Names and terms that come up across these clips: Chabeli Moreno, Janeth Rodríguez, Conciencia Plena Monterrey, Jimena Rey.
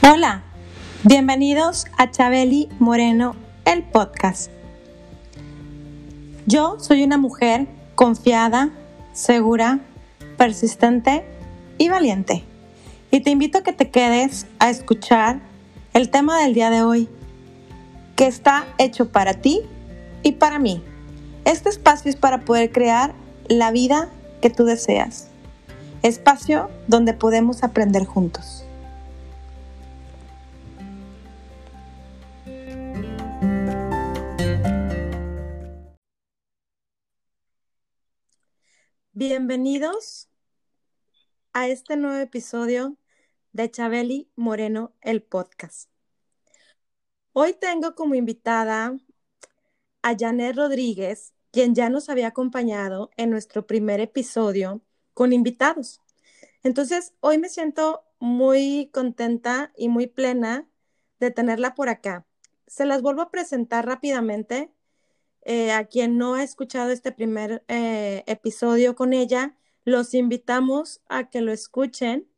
Hola, bienvenidos a Chabeli Moreno, el podcast. Yo soy una mujer confiada, segura, persistente y valiente. Y te invito a que te quedes a escuchar el tema del día de hoy, que está hecho para ti y para mí. Este espacio es para poder crear la vida que tú deseas. Espacio donde podemos aprender juntos. Bienvenidos a este nuevo episodio de Chabeli Moreno, el podcast. Hoy tengo como invitada a Janeth Rodríguez, quien ya nos había acompañado en nuestro primer episodio con invitados. Entonces, hoy me siento muy contenta y muy plena de tenerla por acá. Se las vuelvo a presentar rápidamente. A quien no ha escuchado este primer episodio con ella, los invitamos a que lo escuchen,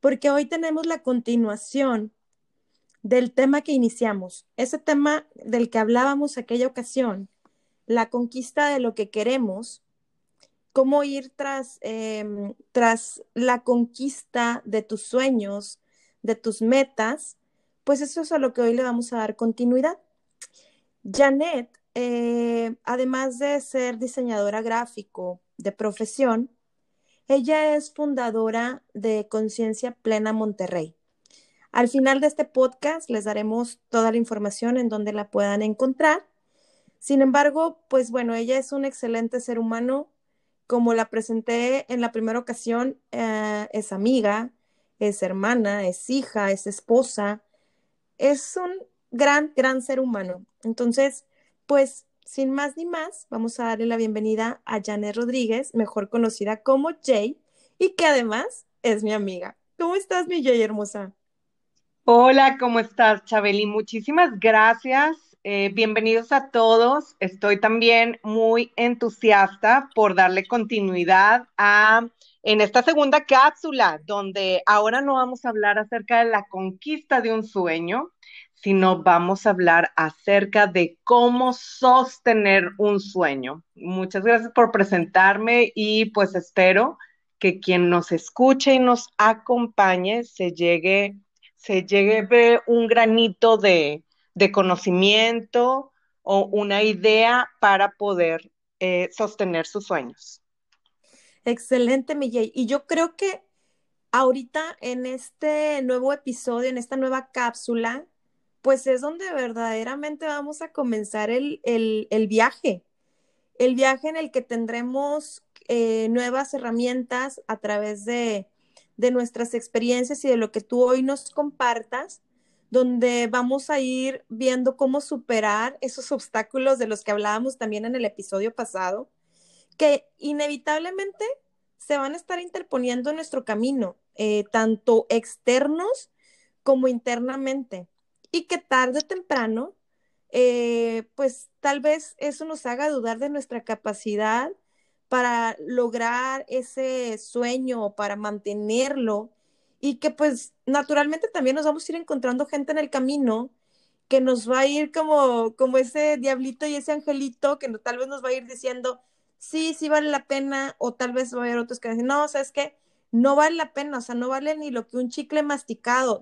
porque hoy tenemos la continuación del tema que iniciamos, ese tema del que hablábamos aquella ocasión, la conquista de lo que queremos, cómo ir tras la conquista de tus sueños, de tus metas. Pues eso es a lo que hoy le vamos a dar continuidad. Janeth, además de ser diseñadora gráfico de profesión, ella es fundadora de Conciencia Plena Monterrey. Al final de este podcast les daremos toda la información en donde la puedan encontrar. Sin embargo, pues bueno, ella es un excelente ser humano. Como la presenté en la primera ocasión, es amiga, es hermana, es hija, es esposa. Es un gran ser humano. Entonces, pues, sin más ni más, vamos a darle la bienvenida a Janeth Rodríguez, mejor conocida como Jay, y que además es mi amiga. ¿Cómo estás, mi Jay hermosa? Hola, ¿cómo estás, Chabeli? Muchísimas gracias. Bienvenidos a todos. Estoy también muy entusiasta por darle continuidad en esta segunda cápsula, donde ahora no vamos a hablar acerca de la conquista de un sueño, sino vamos a hablar acerca de cómo sostener un sueño. Muchas gracias por presentarme y pues espero que quien nos escuche y nos acompañe se llegue un granito de conocimiento o una idea para poder sostener sus sueños. Excelente, Miguel. Y yo creo que ahorita en este nuevo episodio, en esta nueva cápsula, pues es donde verdaderamente vamos a comenzar el viaje. El viaje en el que tendremos nuevas herramientas a través de nuestras experiencias y de lo que tú hoy nos compartas, donde vamos a ir viendo cómo superar esos obstáculos de los que hablábamos también en el episodio pasado, que inevitablemente se van a estar interponiendo en nuestro camino, tanto externos como internamente. Y que tarde o temprano, pues tal vez eso nos haga dudar de nuestra capacidad para lograr ese sueño, para mantenerlo, y que pues naturalmente también nos vamos a ir encontrando gente en el camino que nos va a ir como ese diablito y ese angelito que tal vez nos va a ir diciendo, sí vale la pena, o tal vez va a haber otros que dicen, no, ¿sabes qué? No vale la pena, o sea, no vale ni lo que un chicle masticado,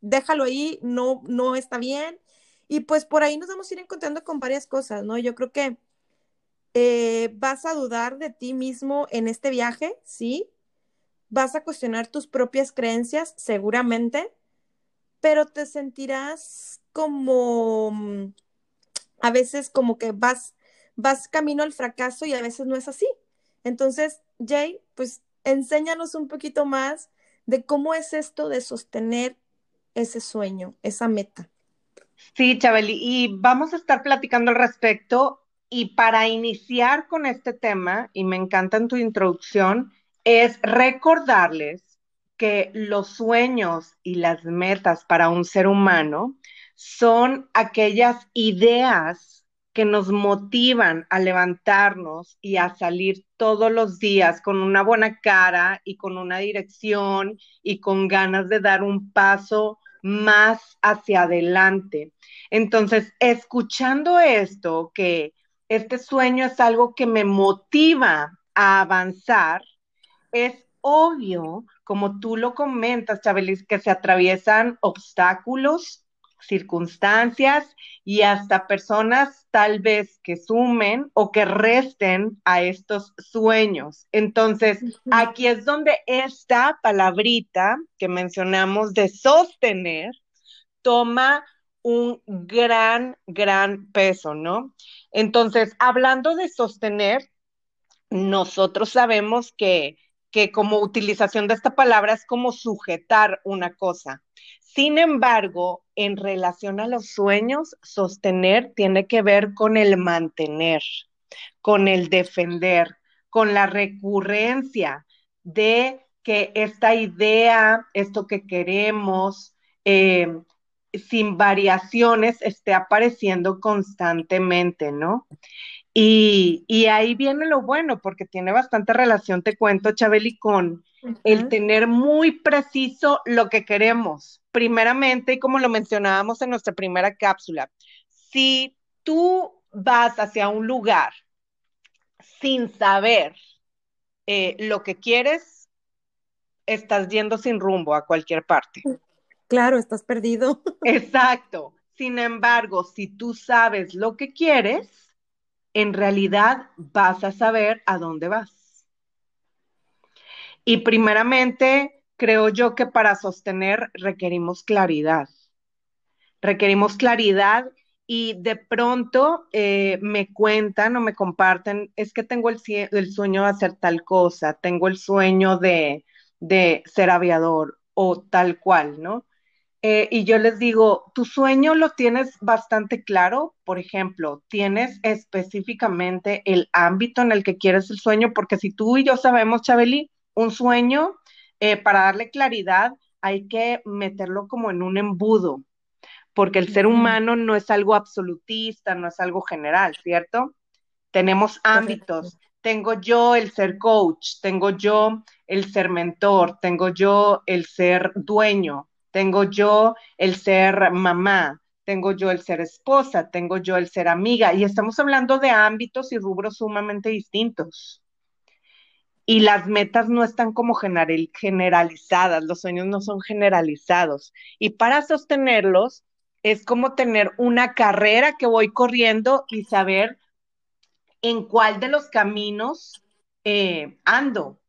déjalo ahí, no está bien. Y pues por ahí nos vamos a ir encontrando con varias cosas, ¿no? Yo creo que vas a dudar de ti mismo en este viaje, ¿sí? Vas a cuestionar tus propias creencias, seguramente, pero te sentirás como, a veces como que vas camino al fracaso y a veces no es así. Entonces, Jay, pues enséñanos un poquito más de cómo es esto de sostener ese sueño, esa meta. Sí, Chabeli, y vamos a estar platicando al respecto, y para iniciar con este tema, y me encanta en tu introducción, es recordarles que los sueños y las metas para un ser humano son aquellas ideas que nos motivan a levantarnos y a salir todos los días con una buena cara y con una dirección y con ganas de dar un paso más hacia adelante. Entonces, escuchando esto, que este sueño es algo que me motiva a avanzar, es obvio, como tú lo comentas, Chabeli, que se atraviesan obstáculos, circunstancias y hasta personas tal vez que sumen o que resten a estos sueños. Entonces, aquí es donde esta palabrita que mencionamos de sostener toma un gran peso, ¿no? Entonces, hablando de sostener, nosotros sabemos que como utilización de esta palabra es como sujetar una cosa. Sin embargo, en relación a los sueños, sostener tiene que ver con el mantener, con el defender, con la recurrencia de que esta idea, esto que queremos, sin variaciones, esté apareciendo constantemente, ¿no? Y ahí viene lo bueno, porque tiene bastante relación, te cuento, Chabeli, con el tener muy preciso lo que queremos. Primeramente, y como lo mencionábamos en nuestra primera cápsula, si tú vas hacia un lugar sin saber lo que quieres, estás yendo sin rumbo a cualquier parte. Claro, estás perdido. Exacto. Sin embargo, si tú sabes lo que quieres, en realidad vas a saber a dónde vas. Y primeramente, creo yo que para sostener requerimos claridad. Requerimos claridad y de pronto me cuentan o me comparten, es que tengo el sueño de hacer tal cosa, tengo el sueño de ser aviador o tal cual, ¿no? Y yo les digo, tu sueño lo tienes bastante claro, por ejemplo, tienes específicamente el ámbito en el que quieres el sueño, porque si tú y yo sabemos, Chabeli, un sueño, para darle claridad, hay que meterlo como en un embudo, porque el ser humano no es algo absolutista, no es algo general, ¿cierto? Tenemos ámbitos. Perfecto. Tengo yo el ser coach, tengo yo el ser mentor, tengo yo el ser dueño, tengo yo el ser mamá, tengo yo el ser esposa, tengo yo el ser amiga, y estamos hablando de ámbitos y rubros sumamente distintos. Y las metas no están como generalizadas, los sueños no son generalizados. Y para sostenerlos es como tener una carrera que voy corriendo y saber en cuál de los caminos ando.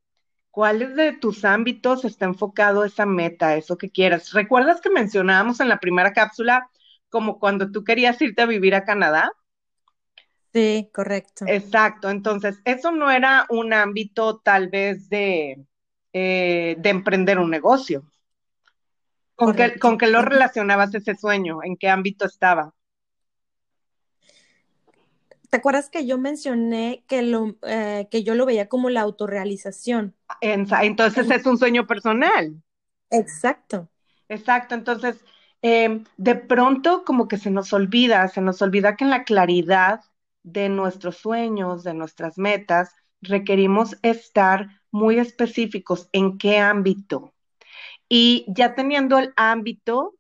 ¿Cuáles de tus ámbitos está enfocado esa meta, eso que quieras? ¿Recuerdas que mencionábamos en la primera cápsula como cuando tú querías irte a vivir a Canadá? Sí, correcto. Exacto, entonces eso no era un ámbito tal vez de emprender un negocio. ¿Con qué lo relacionabas ese sueño? ¿En qué ámbito estaba? ¿Te acuerdas que yo mencioné que yo lo veía como la autorrealización? Entonces es un sueño personal. Exacto. Entonces, de pronto como que se nos olvida que en la claridad de nuestros sueños, de nuestras metas, requerimos estar muy específicos en qué ámbito. Y ya teniendo el ámbito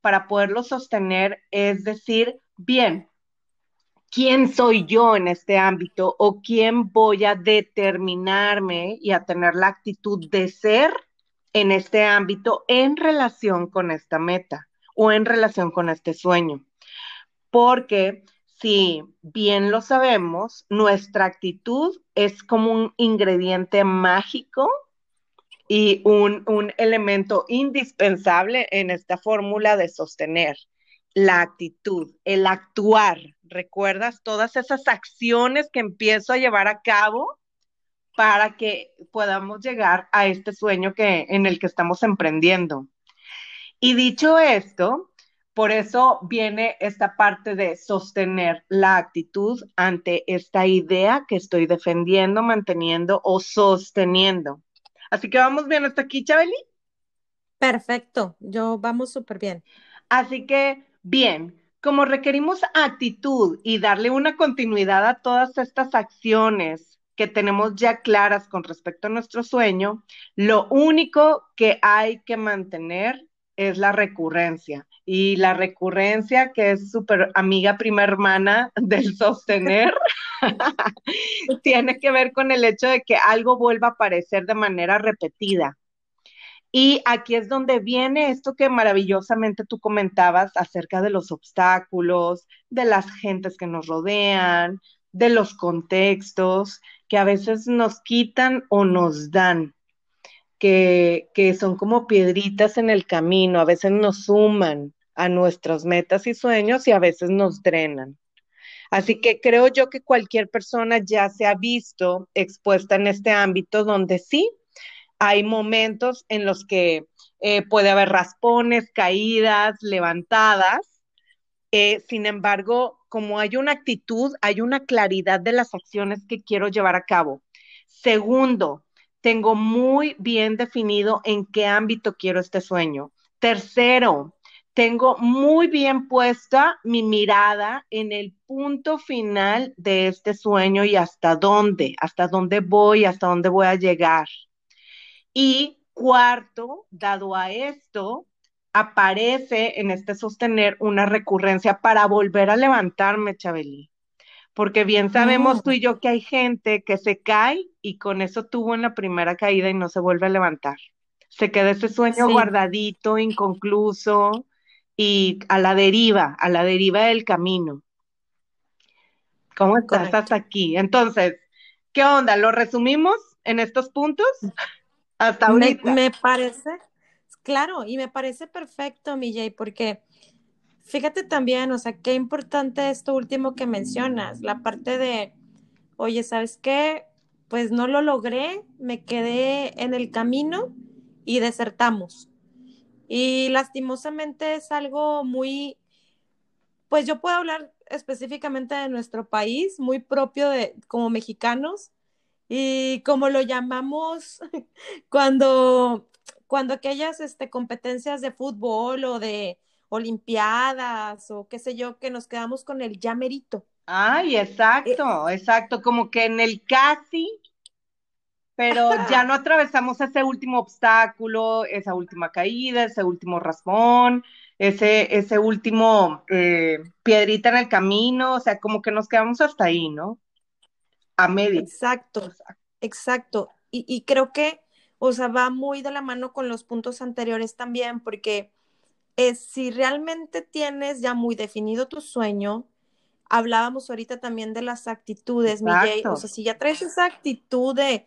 para poderlo sostener, es decir, bien, ¿quién soy yo en este ámbito o quién voy a determinarme y a tener la actitud de ser en este ámbito en relación con esta meta o en relación con este sueño? Porque si bien lo sabemos, nuestra actitud es como un ingrediente mágico y un elemento indispensable en esta fórmula de sostener. La actitud, el actuar, ¿recuerdas? Todas esas acciones que empiezo a llevar a cabo para que podamos llegar a este sueño en el que estamos emprendiendo. Y dicho esto, por eso viene esta parte de sostener la actitud ante esta idea que estoy defendiendo, manteniendo o sosteniendo. Así que vamos bien hasta aquí, Chabeli. Perfecto, vamos súper bien. Así que, bien, como requerimos actitud y darle una continuidad a todas estas acciones que tenemos ya claras con respecto a nuestro sueño, lo único que hay que mantener es la recurrencia. Y la recurrencia, que es súper amiga, prima hermana del sostener, tiene que ver con el hecho de que algo vuelva a aparecer de manera repetida. Y aquí es donde viene esto que maravillosamente tú comentabas acerca de los obstáculos, de las gentes que nos rodean, de los contextos que a veces nos quitan o nos dan, que son como piedritas en el camino, a veces nos suman a nuestras metas y sueños y a veces nos drenan. Así que creo yo que cualquier persona ya se ha visto expuesta en este ámbito donde sí hay momentos en los que puede haber raspones, caídas, levantadas. Sin embargo, como hay una actitud, hay una claridad de las acciones que quiero llevar a cabo. Segundo, tengo muy bien definido en qué ámbito quiero este sueño. Tercero, tengo muy bien puesta mi mirada en el punto final de este sueño y hasta dónde voy a llegar. Y cuarto, dado a esto, aparece en este sostener una recurrencia para volver a levantarme, Chabeli. Porque bien sabemos tú y yo que hay gente que se cae y con eso tuvo en la primera caída y no se vuelve a levantar. Se queda ese sueño guardadito, inconcluso y a la deriva del camino. ¿Cómo estás hasta aquí? Entonces, ¿qué onda? ¿Lo resumimos en estos puntos? Hasta ahorita. Me parece, claro, y me parece perfecto, mi Jay, porque fíjate también, o sea, qué importante esto último que mencionas, la parte de, oye, ¿sabes qué? Pues no lo logré, me quedé en el camino y desertamos. Y lastimosamente es algo muy, pues yo puedo hablar específicamente de nuestro país, muy propio de como mexicanos, y como lo llamamos cuando aquellas competencias de fútbol o de olimpiadas o qué sé yo, que nos quedamos con el ya merito. Ay, exacto, como que en el casi, pero ya no atravesamos ese último obstáculo, esa última caída, ese último raspón, ese último piedrita en el camino, o sea, como que nos quedamos hasta ahí, ¿no? A medio. Exacto. Y creo que, o sea, va muy de la mano con los puntos anteriores también, porque si realmente tienes ya muy definido tu sueño, hablábamos ahorita también de las actitudes, Miguel, o sea, si ya traes esa actitud de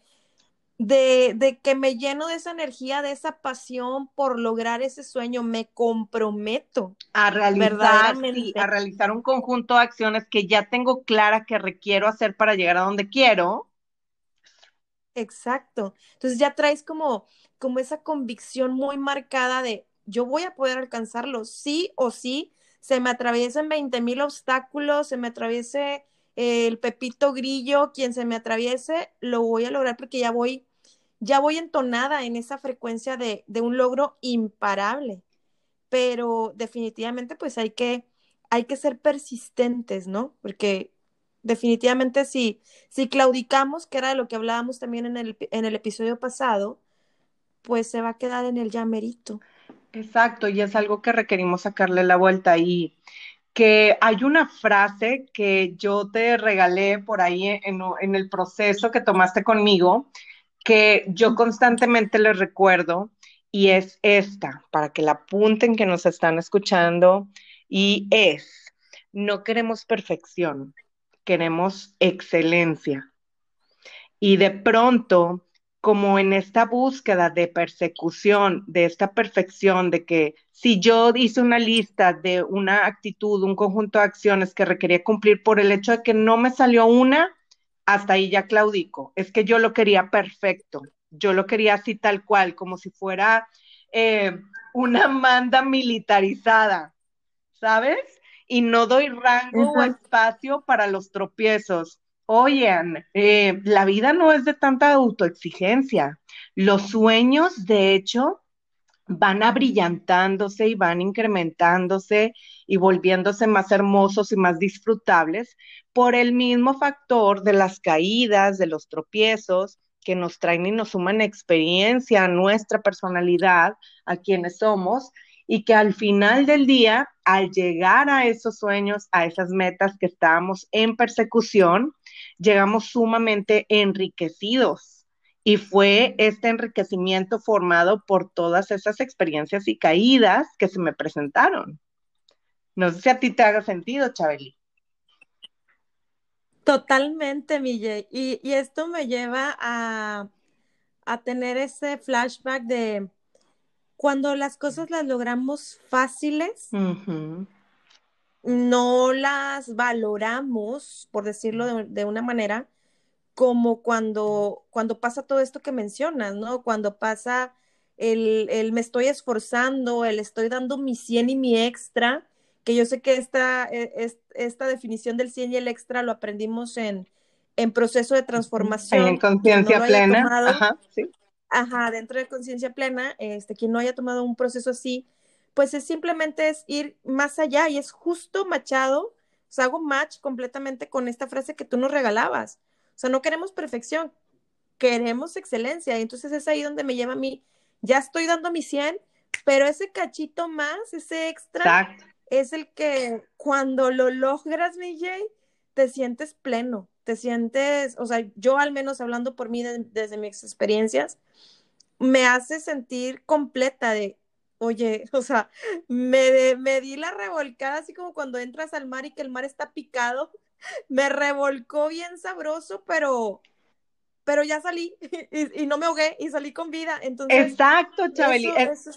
que me lleno de esa energía, de esa pasión por lograr ese sueño, me comprometo a realizar un conjunto de acciones que ya tengo clara que requiero hacer para llegar a donde quiero. Exacto. Entonces ya traes como esa convicción muy marcada de yo voy a poder alcanzarlo, sí o sí, se me atraviesan 20,000 obstáculos, se me atraviese el Pepito Grillo, quien se me atraviese, lo voy a lograr porque ya voy entonada en esa frecuencia de un logro imparable. Pero definitivamente pues hay que ser persistentes, ¿no? Porque definitivamente si claudicamos, que era de lo que hablábamos también en el episodio pasado, pues se va a quedar en el ya merito. Exacto, y es algo que requerimos sacarle la vuelta y que hay una frase que yo te regalé por ahí en el proceso que tomaste conmigo, que yo constantemente les recuerdo, y es esta, para que la apunten que nos están escuchando, y es, no queremos perfección, queremos excelencia. Y de pronto, como en esta búsqueda de persecución, de esta perfección, de que si yo hice una lista de una actitud, un conjunto de acciones que requería cumplir por el hecho de que no me salió una, hasta ahí ya claudico. Es que yo lo quería perfecto, yo lo quería así tal cual, como si fuera una manda militarizada, ¿sabes? Y no doy rango o espacio para los tropiezos. Oigan, la vida no es de tanta autoexigencia. Los sueños, de hecho, van abrillantándose y van incrementándose y volviéndose más hermosos y más disfrutables por el mismo factor de las caídas, de los tropiezos que nos traen y nos suman experiencia, nuestra personalidad, a quienes somos, y que al final del día, al llegar a esos sueños, a esas metas que estábamos en persecución, llegamos sumamente enriquecidos. Y fue este enriquecimiento formado por todas esas experiencias y caídas que se me presentaron. No sé si a ti te haga sentido, Chabeli. Totalmente, Mille. Y esto me lleva a tener ese flashback de cuando las cosas las logramos fáciles, uh-huh, no las valoramos, por decirlo de una manera, como cuando pasa todo esto que mencionas, ¿no? Cuando pasa el me estoy esforzando, el estoy dando mi 100 y mi extra, que yo sé que esta definición del 100 y el extra lo aprendimos en proceso de transformación. En Conciencia Plena. Ajá, sí. Ajá, dentro de Conciencia Plena, quien no haya tomado un proceso así, pues es simplemente es ir más allá y es justo machado, o sea, hago match completamente con esta frase que tú nos regalabas. O sea, no queremos perfección, queremos excelencia. Y entonces es ahí donde me lleva a mí, ya estoy dando mi 100, pero ese cachito más, ese extra, exacto, es el que cuando lo logras, Mijay, te sientes pleno, te sientes, o sea, yo al menos hablando por mí desde mis experiencias, me hace sentir completa de, oye, o sea, me di la revolcada, así como cuando entras al mar y que el mar está picado, me revolcó bien sabroso, pero ya salí y no me ahogué y salí con vida. Entonces, exacto, Chabeli, eso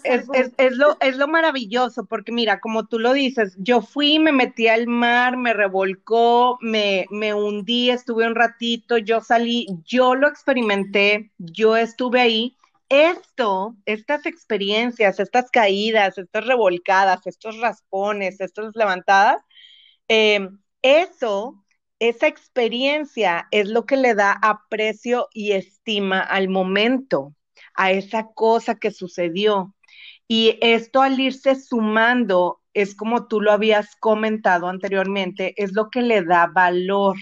es lo maravilloso, porque mira, como tú lo dices, yo fui, me metí al mar, me revolcó, me hundí, estuve un ratito, yo salí, yo lo experimenté, yo estuve ahí. Estas experiencias, estas caídas, estas revolcadas, estos raspones, estas levantadas, esa experiencia es lo que le da aprecio y estima al momento, a esa cosa que sucedió. Y esto al irse sumando, es como tú lo habías comentado anteriormente, es lo que le da valor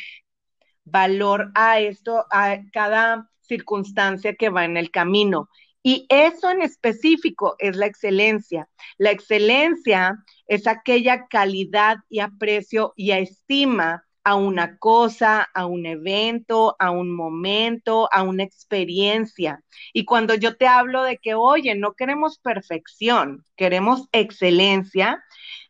a esto, a cada circunstancia que va en el camino. Y eso en específico es la excelencia. La excelencia es aquella calidad y aprecio y estima a una cosa, a un evento, a un momento, a una experiencia. Y cuando yo te hablo de que, oye, no queremos perfección, queremos excelencia,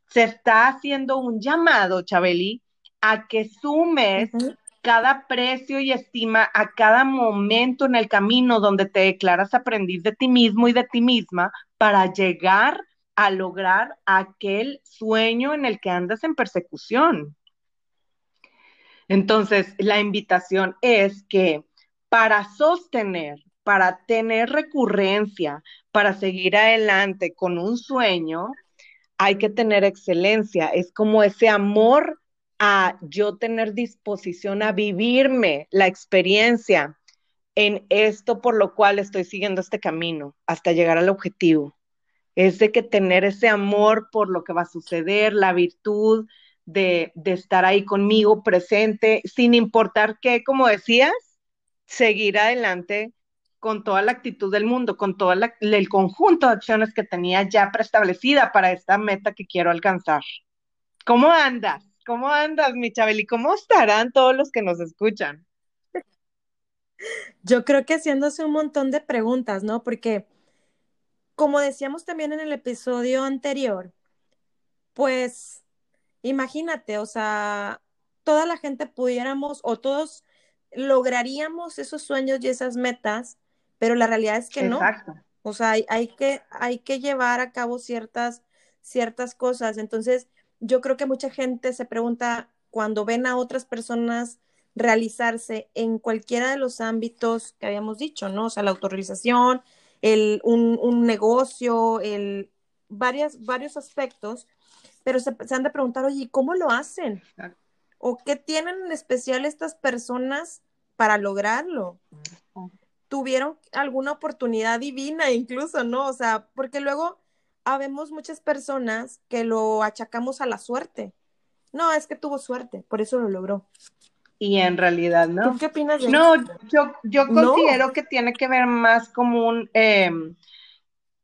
se está haciendo un llamado, Chabeli, a que sumes, uh-huh, cada aprecio y estima a cada momento en el camino donde te declaras aprendiz de ti mismo y de ti misma para llegar a lograr aquel sueño en el que andas en persecución. Entonces, la invitación es que para sostener, para tener recurrencia, para seguir adelante con un sueño, hay que tener excelencia. Es como ese amor a yo tener disposición a vivirme la experiencia en esto por lo cual estoy siguiendo este camino hasta llegar al objetivo. Es de que tener ese amor por lo que va a suceder, la virtud de estar ahí conmigo presente, sin importar qué, como decías, seguir adelante con toda la actitud del mundo, con todo el conjunto de acciones que tenía ya preestablecida para esta meta que quiero alcanzar. ¿Cómo andas, mi Chabeli? ¿Cómo estarán todos los que nos escuchan? Yo creo que haciéndose un montón de preguntas, ¿no? Porque, como decíamos también en el episodio anterior, pues, imagínate, o sea, toda la gente pudiéramos, o todos lograríamos esos sueños y esas metas, pero la realidad es que no. Exacto. O sea, hay que llevar a cabo ciertas cosas, entonces, yo creo que mucha gente se pregunta cuando ven a otras personas realizarse en cualquiera de los ámbitos que habíamos dicho, ¿no? O sea, la autorrealización, un negocio, varios aspectos, pero se han de preguntar, oye, ¿cómo lo hacen? ¿O qué tienen en especial estas personas para lograrlo? tuvieron alguna oportunidad divina incluso, ¿no? O sea, porque luego habemos muchas personas que lo achacamos a la suerte. No, es que tuvo suerte, por eso lo logró. Y en realidad, ¿no? ¿Tú qué opinas de eso? Yo considero que tiene que ver más como un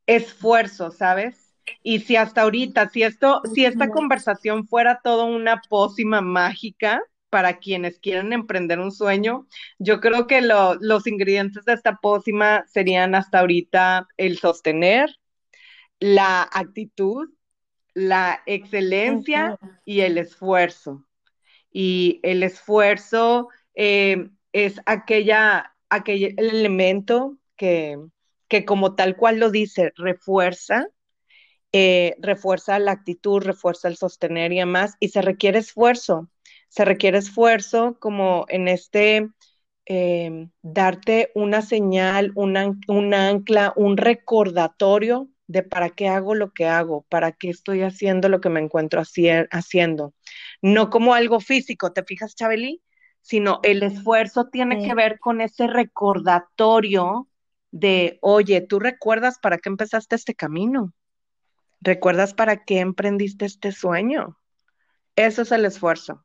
esfuerzo, ¿sabes? Y si hasta ahorita, si esta conversación fuera toda una pócima mágica para quienes quieren emprender un sueño, yo creo que los ingredientes de esta pócima serían hasta ahorita el sostener, la actitud, la excelencia y el esfuerzo. Y el esfuerzo es aquel elemento que como tal cual lo dice, refuerza la actitud, refuerza el sostener y demás, y se requiere esfuerzo como en este darte una señal, un ancla, un recordatorio de para qué hago lo que hago, para qué estoy haciendo lo que me encuentro haciendo. No como algo físico, ¿te fijas, Chabeli? Sino el esfuerzo tiene que ver con ese recordatorio de, oye, ¿tú recuerdas para qué empezaste este camino? ¿Recuerdas para qué emprendiste este sueño? Eso es el esfuerzo.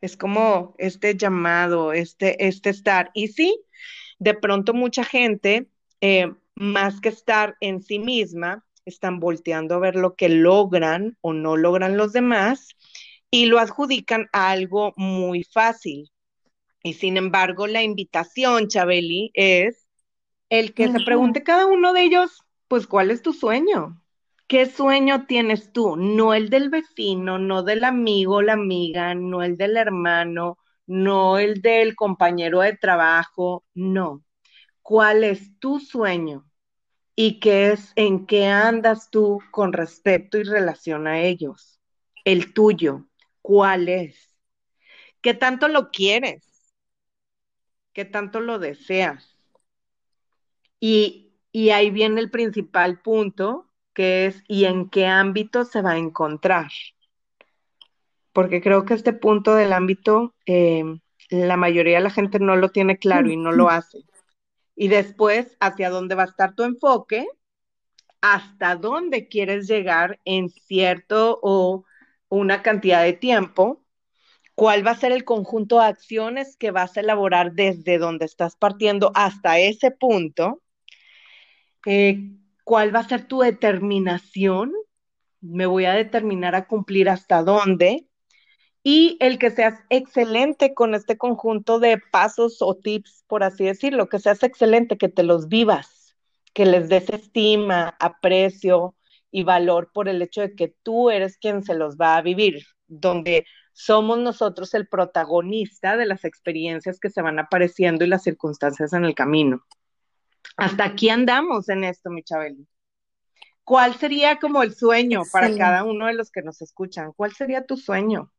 Es como este llamado, este estar. Y sí, de pronto mucha gente, más que estar en sí misma, están volteando a ver lo que logran o no logran los demás y lo adjudican a algo muy fácil. Y sin embargo, la invitación, Chabeli, es el que se pregunte cada uno de ellos, pues, ¿cuál es tu sueño? ¿Qué sueño tienes tú? No el del vecino, no del amigo o la amiga, no el del hermano, no el del compañero de trabajo, no. ¿Cuál es tu sueño? ¿Y en qué andas tú con respecto y relación a ellos? El tuyo, ¿cuál es? ¿Qué tanto lo quieres? ¿Qué tanto lo deseas? Y ahí viene el principal punto, que es, ¿y en qué ámbito se va a encontrar? Porque creo que este punto del ámbito, la mayoría de la gente no lo tiene claro y no lo hace. Y después, ¿hacia dónde va a estar tu enfoque? ¿Hasta dónde quieres llegar en cierto o una cantidad de tiempo? ¿Cuál va a ser el conjunto de acciones que vas a elaborar desde donde estás partiendo hasta ese punto? ¿Cuál va a ser tu determinación? Me voy a determinar a cumplir hasta dónde. Y el que seas excelente con este conjunto de pasos o tips, por así decirlo, que seas excelente, que te los vivas, que les des estima, aprecio y valor por el hecho de que tú eres quien se los va a vivir, donde somos nosotros el protagonista de las experiencias que se van apareciendo y las circunstancias en el camino. Hasta aquí andamos en esto, mi Chabeli. ¿Cuál sería como el sueño para cada uno de los que nos escuchan? ¿Cuál sería tu sueño?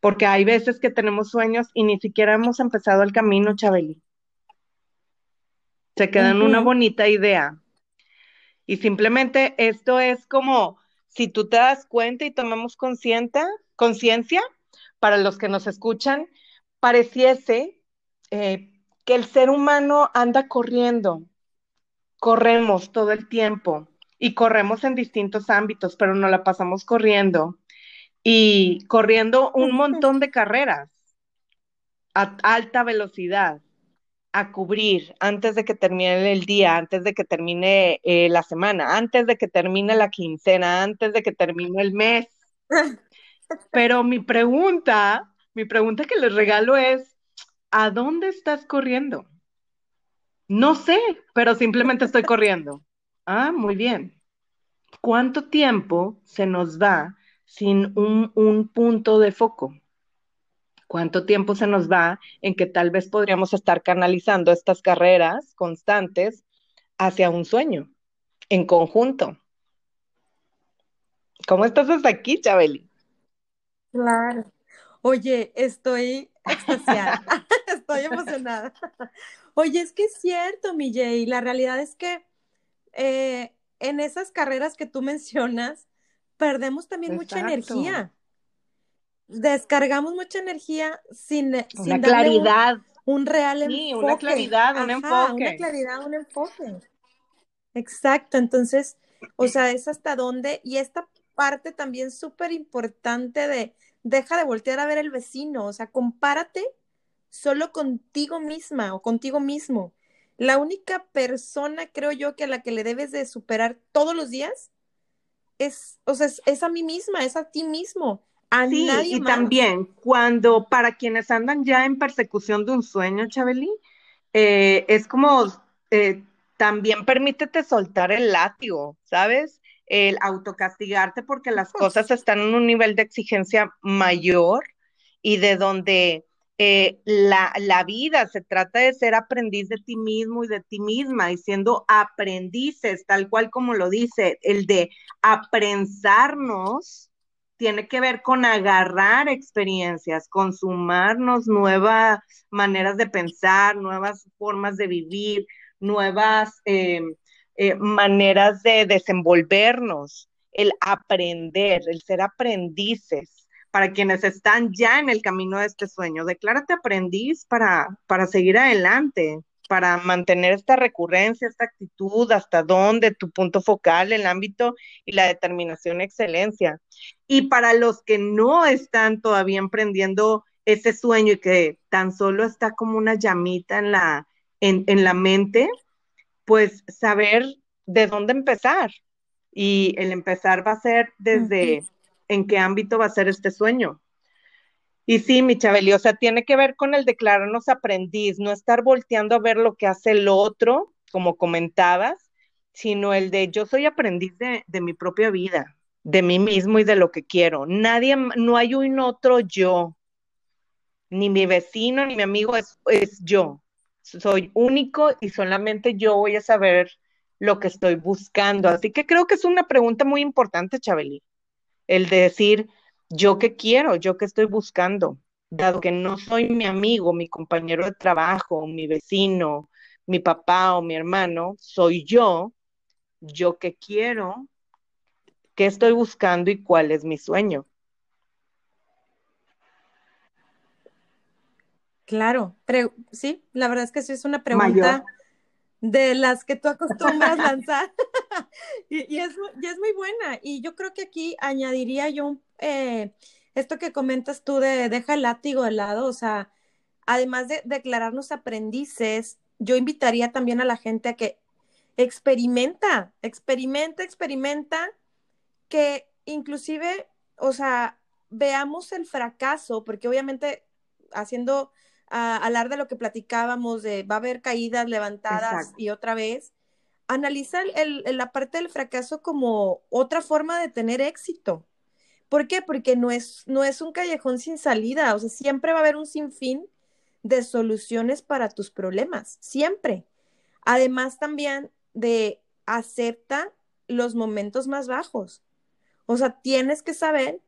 Porque hay veces que tenemos sueños y ni siquiera hemos empezado el camino, Chabeli. Se queda en una bonita idea. Y simplemente esto es como, si tú te das cuenta y tomamos conciencia, para los que nos escuchan, pareciese que el ser humano anda corriendo, corremos todo el tiempo y corremos en distintos ámbitos, pero nos la pasamos corriendo y corriendo un montón de carreras a alta velocidad a cubrir antes de que termine el día, antes de que termine la semana, antes de que termine la quincena, antes de que termine el mes. Pero mi pregunta que les regalo es, ¿a dónde estás corriendo? No sé, pero simplemente estoy corriendo. Ah, muy bien. ¿Cuánto tiempo se nos va sin un punto de foco? ¿Cuánto tiempo se nos va en que tal vez podríamos estar canalizando estas carreras constantes hacia un sueño, en conjunto? ¿Cómo estás hasta aquí, Chabeli? Claro. Oye, estoy extasiada, estoy emocionada. Oye, es que es cierto, mi Jay, la realidad es que en esas carreras que tú mencionas, perdemos también mucha energía. Descargamos mucha energía sin darle claridad. un real enfoque. Sí, una claridad, un enfoque. Una claridad, un enfoque. Exacto, entonces, o sea, es hasta dónde, y esta parte también súper importante de deja de voltear a ver al vecino, o sea, compárate solo contigo misma o contigo mismo. La única persona, creo yo, que a la que le debes de superar todos los días es, o sea, es a mí misma, es a ti mismo, a nadie más. Y también, cuando, para quienes andan ya en persecución de un sueño, Chabeli, es como, también permítete soltar el látigo, ¿sabes? El autocastigarte porque las cosas están en un nivel de exigencia mayor y de donde la vida se trata de ser aprendiz de ti mismo y de ti misma, y siendo aprendices, tal cual como lo dice, el de aprensarnos tiene que ver con agarrar experiencias, con sumarnos nuevas maneras de pensar, nuevas formas de vivir, nuevas maneras de desenvolvernos, el aprender, el ser aprendices, para quienes están ya en el camino de este sueño. Declárate aprendiz para seguir adelante, para mantener esta recurrencia, esta actitud, hasta dónde, tu punto focal, el ámbito y la determinación, excelencia. Y para los que no están todavía emprendiendo ese sueño y que tan solo está como una llamita en la mente, pues saber de dónde empezar, y el empezar va a ser desde en qué ámbito va a ser este sueño. Y sí, mi Chabeli, o sea, tiene que ver con el declararnos aprendiz, no estar volteando a ver lo que hace el otro, como comentabas, sino el de yo soy aprendiz de mi propia vida, de mí mismo y de lo que quiero. Nadie, no hay un otro yo, ni mi vecino, ni mi amigo, es yo. Soy único y solamente yo voy a saber lo que estoy buscando. Así que creo que es una pregunta muy importante, Chabeli, el de decir, ¿yo qué quiero? ¿Yo qué estoy buscando? Dado que no soy mi amigo, mi compañero de trabajo, mi vecino, mi papá o mi hermano, soy yo, ¿yo qué quiero? ¿Qué estoy buscando y cuál es mi sueño? Claro, sí, la verdad es que sí es una pregunta mayor de las que tú acostumbras lanzar y es muy buena. Y yo creo que aquí añadiría yo esto que comentas tú de deja el látigo de lado, o sea, además de declararnos aprendices, yo invitaría también a la gente a que experimenta, que inclusive, o sea, veamos el fracaso, porque obviamente haciendo hablar de lo que platicábamos, de va a haber caídas, levantadas. Exacto. Y otra vez, analiza la parte del fracaso como otra forma de tener éxito. ¿Por qué? Porque no es un callejón sin salida, o sea, siempre va a haber un sinfín de soluciones para tus problemas, siempre. Además también de acepta los momentos más bajos, o sea, tienes que saber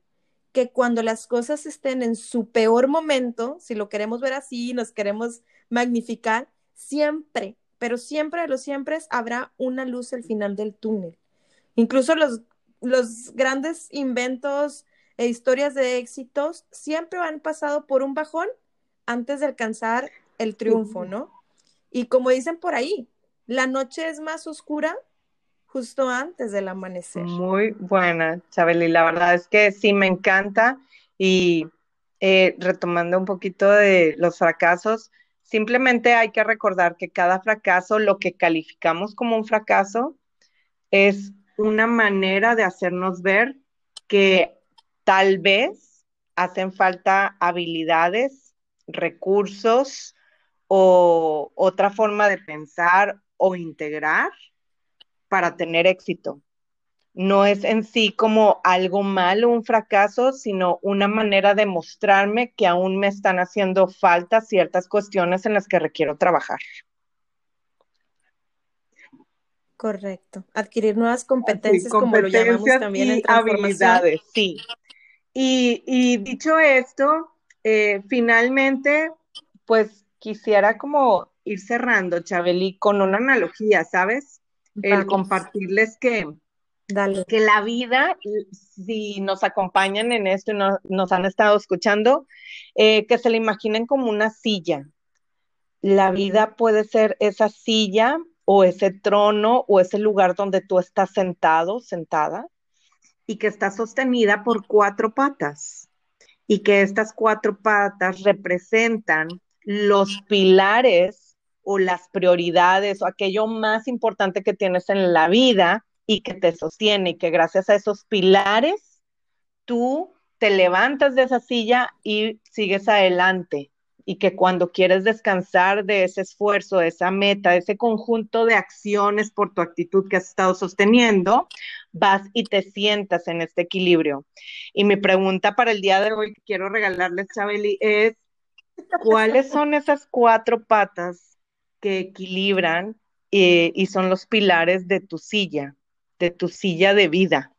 que cuando las cosas estén en su peor momento, si lo queremos ver así, nos queremos magnificar, siempre, pero siempre de los siempre habrá una luz al final del túnel. Incluso los grandes inventos e historias de éxitos siempre han pasado por un bajón antes de alcanzar el triunfo, ¿no? Y como dicen por ahí, la noche es más oscura justo antes del amanecer. Muy buena, Chabeli, la verdad es que sí, me encanta. Y retomando un poquito de los fracasos, simplemente hay que recordar que cada fracaso, lo que calificamos como un fracaso, es una manera de hacernos ver que tal vez hacen falta habilidades, recursos o otra forma de pensar o integrar para tener éxito. No es en sí como algo malo, un fracaso, sino una manera de mostrarme que aún me están haciendo falta ciertas cuestiones en las que requiero trabajar. Correcto. Adquirir nuevas competencias como lo llamamos también en transformación. Habilidades, sí. Y dicho esto, finalmente, pues quisiera como ir cerrando, Chabeli, con una analogía, ¿sabes? El compartirles que la vida, si nos acompañan en esto y nos han estado escuchando, que se la imaginen como una silla. La vida puede ser esa silla o ese trono o ese lugar donde tú estás sentado, sentada, y que está sostenida por cuatro patas, y que estas cuatro patas representan los pilares o las prioridades o aquello más importante que tienes en la vida y que te sostiene, y que gracias a esos pilares tú te levantas de esa silla y sigues adelante, y que cuando quieres descansar de ese esfuerzo, de esa meta, de ese conjunto de acciones por tu actitud que has estado sosteniendo, vas y te sientas en este equilibrio. Y mi pregunta para el día de hoy que quiero regalarles, Chabeli, es ¿cuáles son esas cuatro patas que equilibran y son los pilares de tu silla de vida?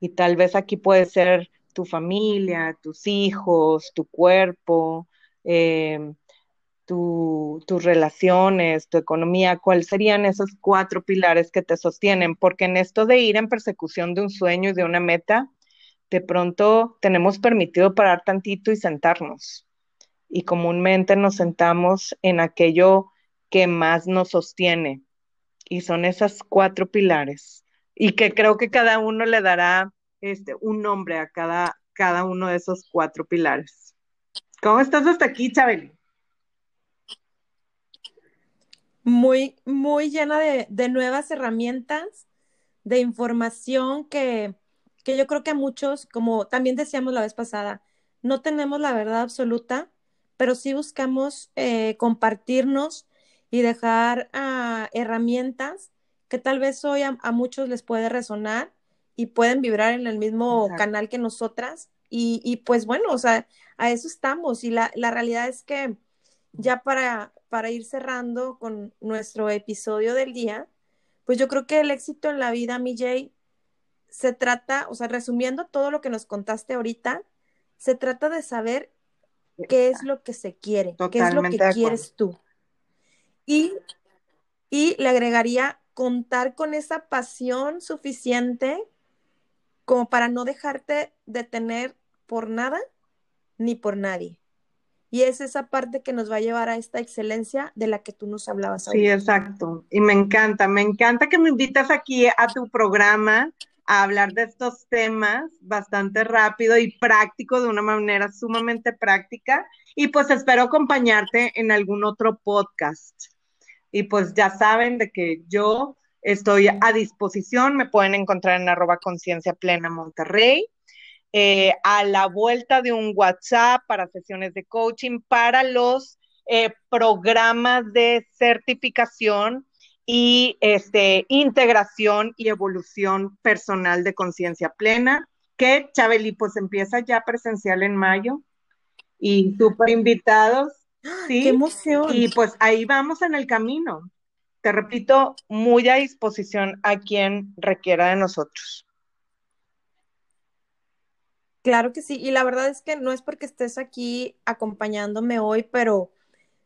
Y tal vez aquí puede ser tu familia, tus hijos, tu cuerpo, tus relaciones, tu economía. ¿Cuáles serían esos cuatro pilares que te sostienen? Porque en esto de ir en persecución de un sueño y de una meta, de pronto tenemos permitido parar tantito y sentarnos. Y comúnmente nos sentamos en aquello que más nos sostiene. Y son esas cuatro pilares. Y que creo que cada uno le dará un nombre a cada uno de esos cuatro pilares. ¿Cómo estás hasta aquí, Chabeli? Muy, muy llena de nuevas herramientas, de información que yo creo que a muchos, como también decíamos la vez pasada, no tenemos la verdad absoluta, pero sí buscamos compartirnos y dejar herramientas que tal vez hoy a muchos les puede resonar y pueden vibrar en el mismo Exacto. canal que nosotras. Y pues bueno, o sea, a eso estamos. Y la realidad es que ya para ir cerrando con nuestro episodio del día, pues yo creo que el éxito en la vida, mi Jay, se trata, o sea, resumiendo todo lo que nos contaste ahorita, se trata de saber qué es lo que se quiere, Totalmente qué es lo que quieres tú. Y le agregaría contar con esa pasión suficiente como para no dejarte detener por nada ni por nadie. Y es esa parte que nos va a llevar a esta excelencia de la que tú nos hablabas hoy. Sí, exacto. Y me encanta que me invitas aquí a tu programa a hablar de estos temas bastante rápido y práctico, de una manera sumamente práctica. Y pues espero acompañarte en algún otro podcast. Y pues ya saben de que yo estoy a disposición, me pueden encontrar en @concienciaplena Monterrey, a la vuelta de un WhatsApp para sesiones de coaching, para los programas de certificación y integración y evolución personal de Conciencia Plena, que Chabeli pues empieza ya presencial en mayo, y súper invitados. Sí, ¡qué emoción! Y pues ahí vamos en el camino. Te repito, muy a disposición a quien requiera de nosotros. Claro que sí, y la verdad es que no es porque estés aquí acompañándome hoy, pero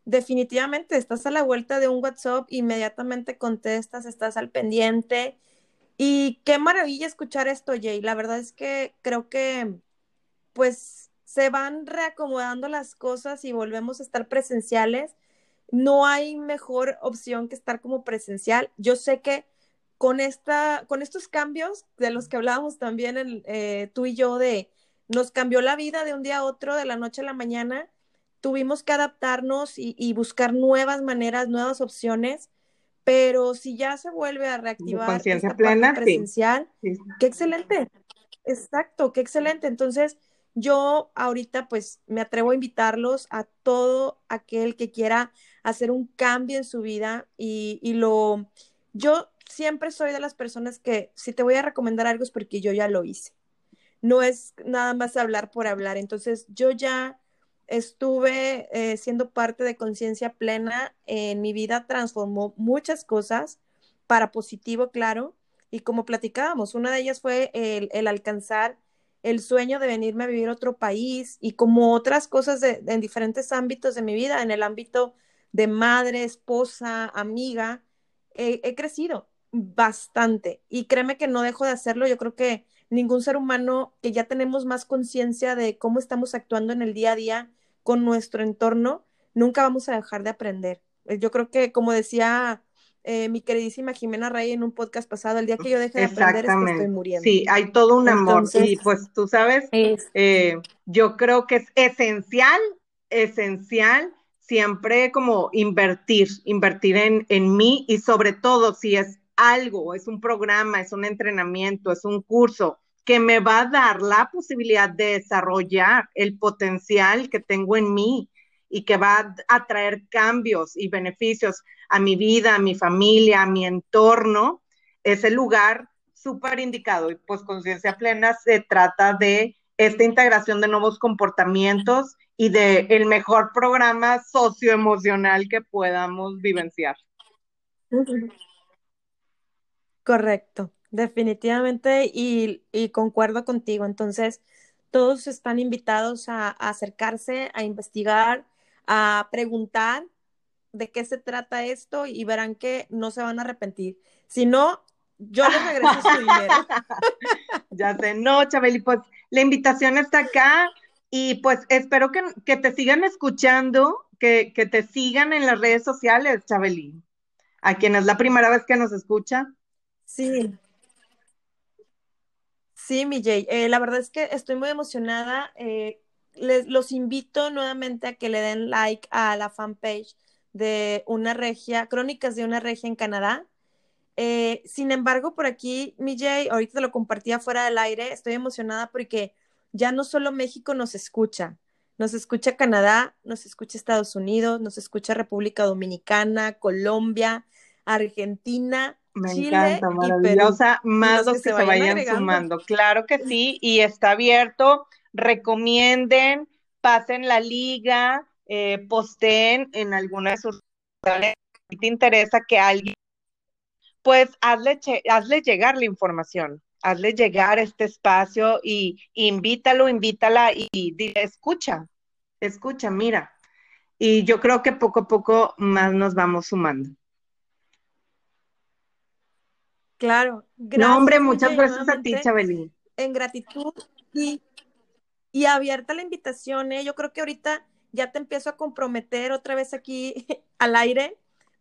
definitivamente estás a la vuelta de un WhatsApp, inmediatamente contestas, estás al pendiente, y qué maravilla escuchar esto, Jay. La verdad es que creo que, pues, se van reacomodando las cosas y volvemos a estar presenciales. No hay mejor opción que estar como presencial. Yo sé que con estos cambios de los que hablábamos también tú y yo, de nos cambió la vida de un día a otro, de la noche a la mañana, tuvimos que adaptarnos y buscar nuevas maneras, nuevas opciones, pero si ya se vuelve a reactivar esta parte presencial, sí. ¡Qué excelente! Exacto, qué excelente. Entonces, yo ahorita pues me atrevo a invitarlos a todo aquel que quiera hacer un cambio en su vida yo siempre soy de las personas que si te voy a recomendar algo es porque yo ya lo hice. No es nada más hablar por hablar. Entonces yo ya estuve siendo parte de Conciencia Plena. En mi vida transformó muchas cosas para positivo, claro. Y como platicábamos, una de ellas fue el alcanzar el sueño de venirme a vivir a otro país, y como otras cosas en diferentes ámbitos de mi vida, en el ámbito de madre, esposa, amiga, he crecido bastante, y créeme que no dejo de hacerlo. Yo creo que ningún ser humano que ya tenemos más conciencia de cómo estamos actuando en el día a día, con nuestro entorno, nunca vamos a dejar de aprender. Yo creo que, como decía mi queridísima Jimena Rey en un podcast pasado, el día que yo deje de aprender es que estoy muriendo. Sí, hay todo un amor. Entonces, y pues tú sabes, yo creo que es esencial siempre como invertir en mí, y sobre todo si es algo, es un programa, es un entrenamiento, es un curso que me va a dar la posibilidad de desarrollar el potencial que tengo en mí y que va a traer cambios y beneficios a mi vida, a mi familia, a mi entorno, es el lugar súper indicado. Y pues Conciencia Plena se trata de esta integración de nuevos comportamientos y de el mejor programa socioemocional que podamos vivenciar. Correcto, definitivamente, y concuerdo contigo. Entonces, todos están invitados a acercarse, a investigar, a preguntar de qué se trata esto, y verán que no se van a arrepentir. Si no, yo les regreso su dinero. Ya sé, no, Chabeli, pues la invitación está acá. Y pues espero que te sigan escuchando, que te sigan en las redes sociales, Chabeli. A quien es la primera vez que nos escucha. Sí. Sí, mi Jay. La verdad es que estoy muy emocionada. Los invito nuevamente a que le den like a la fanpage de Una Regia, Crónicas de Una Regia en Canadá. Sin embargo, por aquí, mi Jay, ahorita te lo compartía fuera del aire, estoy emocionada porque ya no solo México nos escucha Canadá, nos escucha Estados Unidos, nos escucha República Dominicana, Colombia, Argentina, Chile encanta, maravillosa, y Perú. Más los que se vayan sumando, claro que sí, y está abierto, recomienden, pasen la liga, posteen en alguna de sus redes, si te interesa que alguien, pues hazle llegar la información. Hazle llegar este espacio y invítalo, invítala y dile, escucha, mira. Y yo creo que poco a poco más nos vamos sumando. Claro. Gracias, no, hombre, muchas gracias a ti, Chabeli. En gratitud y abierta la invitación, ¿eh? Yo creo que ahorita ya te empiezo a comprometer otra vez aquí al aire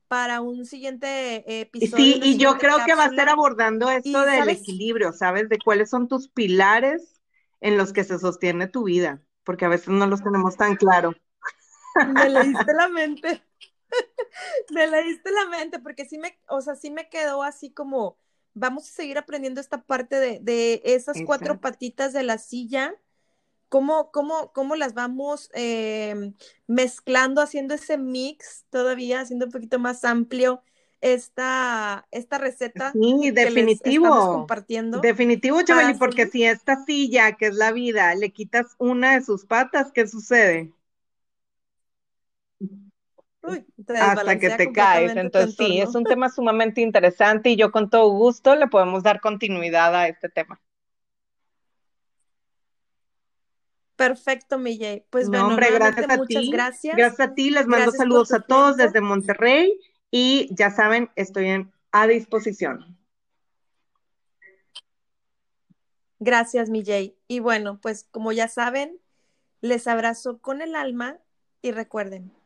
para un siguiente episodio. Sí, y yo creo que va a estar abordando esto del equilibrio, ¿sabes? De cuáles son tus pilares en los que se sostiene tu vida, porque a veces no los tenemos tan claro. Me leíste la mente. Me leíste la mente, porque sí me quedó así como, vamos a seguir aprendiendo esta parte de esas cuatro patitas de la silla, cómo las vamos mezclando, haciendo ese mix todavía, haciendo un poquito más amplio esta receta. Sí, definitivo. Que les estamos compartiendo. Definitivo, Chabeli, porque si esta silla, que es la vida, le quitas una de sus patas, ¿qué sucede? Uy, hasta que te caes. Entonces sí, es un tema sumamente interesante, y yo con todo gusto le podemos dar continuidad a este tema. Perfecto, Miguel. Pues bueno, hombre, gracias a muchas ti. Gracias. Gracias a ti, les mando gracias saludos a todos tiempo. Desde Monterrey, y ya saben, estoy a disposición. Gracias, Miguel. Y bueno, pues como ya saben, les abrazo con el alma y recuerden.